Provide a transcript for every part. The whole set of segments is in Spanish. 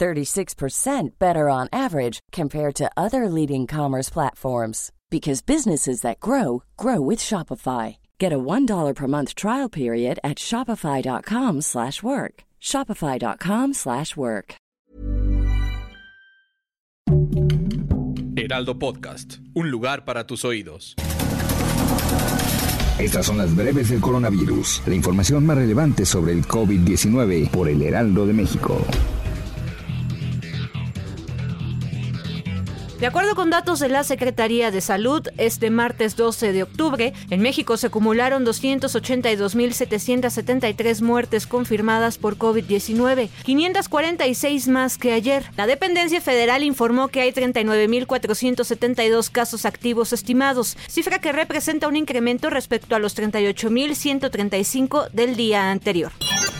36% better on average compared to other leading commerce platforms. Because businesses that grow, grow with Shopify. Get a $1 per month trial period at shopify.com/work. Shopify.com/work. Heraldo Podcast, un lugar para tus oídos. Estas son las breves del coronavirus, la información más relevante sobre el COVID-19 por el Heraldo de México. De acuerdo con datos de la Secretaría de Salud, este martes 12 de octubre, en México se acumularon 282.773 muertes confirmadas por COVID-19, 546 más que ayer. La dependencia federal informó que hay 39.472 casos activos estimados, cifra que representa un incremento respecto a los 38.135 del día anterior.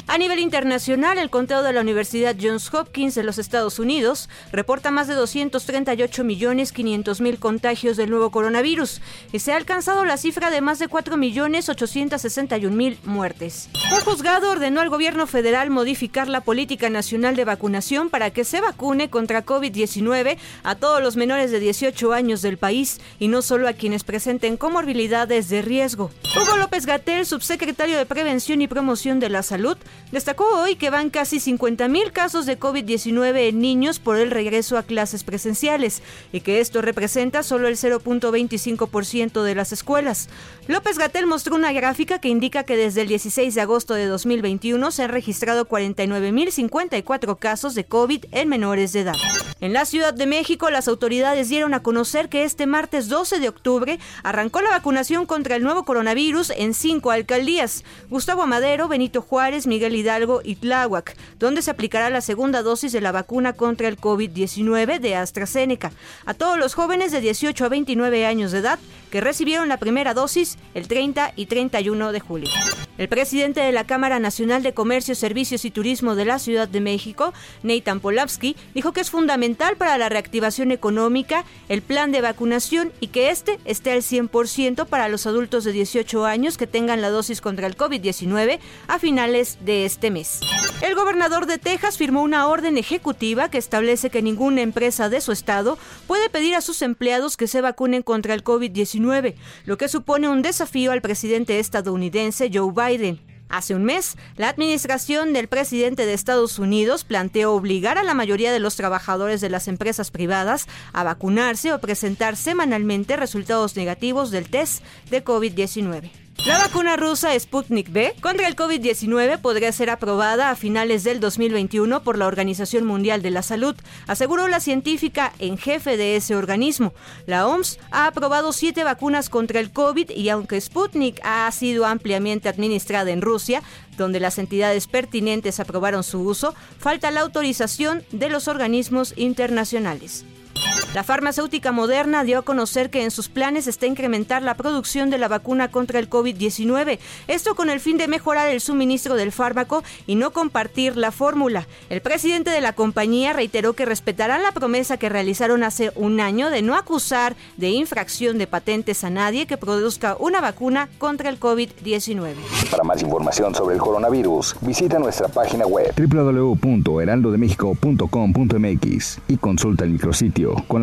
A nivel internacional, el conteo de la Universidad Johns Hopkins de los Estados Unidos reporta más de 238.500.000 contagios del nuevo coronavirus y se ha alcanzado la cifra de más de 4.861.000 muertes. Un juzgado ordenó al gobierno federal modificar la política nacional de vacunación para que se vacune contra COVID-19 a todos los menores de 18 años del país y no solo a quienes presenten comorbilidades de riesgo. Hugo López-Gatell, subsecretario de Prevención y Promoción de la Salud, destacó hoy que van casi 50.000 casos de COVID-19 en niños por el regreso a clases presenciales y que esto representa solo el 0.25% de las escuelas. López-Gatell mostró una gráfica que indica que desde el 16 de agosto de 2021 se han registrado 49.054 casos de COVID en menores de edad. En la Ciudad de México, las autoridades dieron a conocer que este martes 12 de octubre arrancó la vacunación contra el nuevo coronavirus en 5 alcaldías: Gustavo A. Madero, Benito Juárez, Miguel Hidalgo y Tláhuac, donde se aplicará la segunda dosis de la vacuna contra el COVID-19 de AstraZeneca a todos los jóvenes de 18 a 29 años de edad que recibieron la primera dosis el 30 y 31 de julio. El presidente de la Cámara Nacional de Comercio, Servicios y Turismo de la Ciudad de México, Nathan Polavsky, dijo que es fundamental para la reactivación económica el plan de vacunación y que este esté al 100% para los adultos de 18 años que tengan la dosis contra el COVID-19 a finales de este mes. El gobernador de Texas firmó una orden ejecutiva que establece que ninguna empresa de su estado puede pedir a sus empleados que se vacunen contra el COVID-19, lo que supone un desafío al presidente estadounidense Joe Biden. Hace un mes, la administración del presidente de Estados Unidos planteó obligar a la mayoría de los trabajadores de las empresas privadas a vacunarse o presentar semanalmente resultados negativos del test de COVID-19. La vacuna rusa Sputnik V contra el COVID-19 podría ser aprobada a finales del 2021 por la Organización Mundial de la Salud, aseguró la científica en jefe de ese organismo. La OMS ha aprobado 7 vacunas contra el COVID y aunque Sputnik ha sido ampliamente administrada en Rusia, donde las entidades pertinentes aprobaron su uso, falta la autorización de los organismos internacionales. La farmacéutica Moderna dio a conocer que en sus planes está incrementar la producción de la vacuna contra el COVID-19, esto con el fin de mejorar el suministro del fármaco y no compartir la fórmula. El presidente de la compañía reiteró que respetarán la promesa que realizaron hace un año de no acusar de infracción de patentes a nadie que produzca una vacuna contra el COVID-19. Para más información sobre el coronavirus, visita nuestra página web www.heraldodemexico.com.mx y consulta el micrositio con